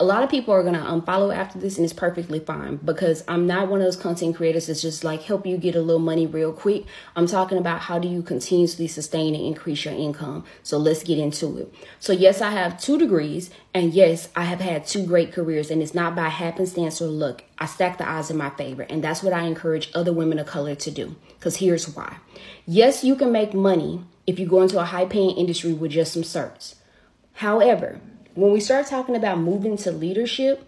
A lot of people are going to unfollow after this, and it's perfectly fine, because I'm not one of those content creators that's just like help you get a little money real quick. I'm talking about how do you continuously sustain and increase your income. So let's get into it. So yes, I have 2 degrees, and yes, I have had 2 great careers, and it's not by happenstance or luck. I stack the odds in my favor, and that's what I encourage other women of color to do, because here's why. Yes, you can make money if you go into a high-paying industry with just some certs. However, when we start talking about moving to leadership,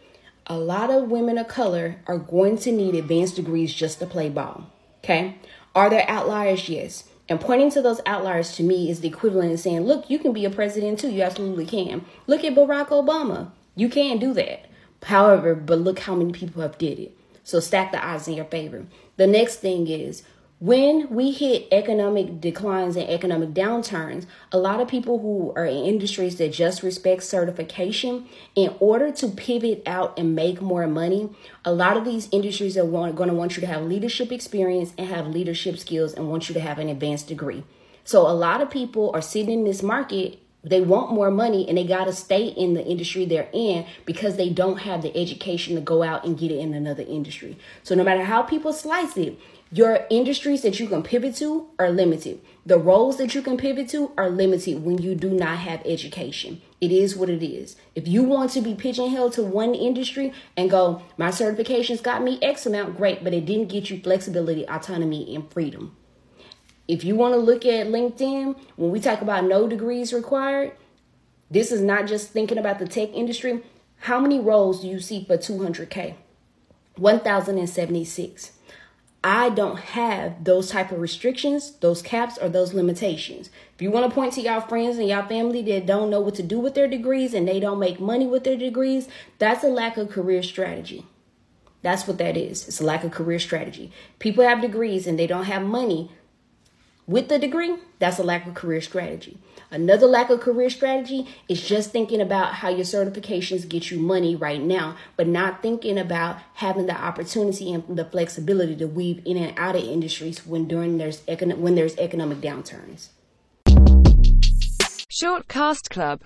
a lot of women of color are going to need advanced degrees just to play ball, okay? Are there outliers? Yes. And pointing to those outliers to me is the equivalent of saying, look, you can be a president too. You absolutely can. Look at Barack Obama. You can do that. However, but look how many people have did it. So stack the odds in your favor. The next thing is, when we hit economic declines and economic downturns, a lot of people who are in industries that just respect certification, in order to pivot out and make more money, a lot of these industries are going to want you to have leadership experience and have leadership skills and want you to have an advanced degree. So a lot of people are sitting in this market. They want more money, and they got to stay in the industry they're in because they don't have the education to go out and get it in another industry. So no matter how people slice it, your industries that you can pivot to are limited. The roles that you can pivot to are limited when you do not have education. It is what it is. If you want to be pigeonholed to one industry and go, my certifications got me X amount, great, but it didn't get you flexibility, autonomy, and freedom. If you want to look at LinkedIn, when we talk about no degrees required, this is not just thinking about the tech industry. How many roles do you see for $200K? 1,076. I don't have those type of restrictions, those caps, or those limitations. If you want to point to y'all friends and y'all family that don't know what to do with their degrees and they don't make money with their degrees, that's a lack of career strategy. That's what that is. It's a lack of career strategy. People have degrees and they don't have money with the degree. That's a lack of career strategy. Another lack of career strategy is just thinking about how your certifications get you money right now, but not thinking about having the opportunity and the flexibility to weave in and out of industries when there's economic downturns. Shortcast Club.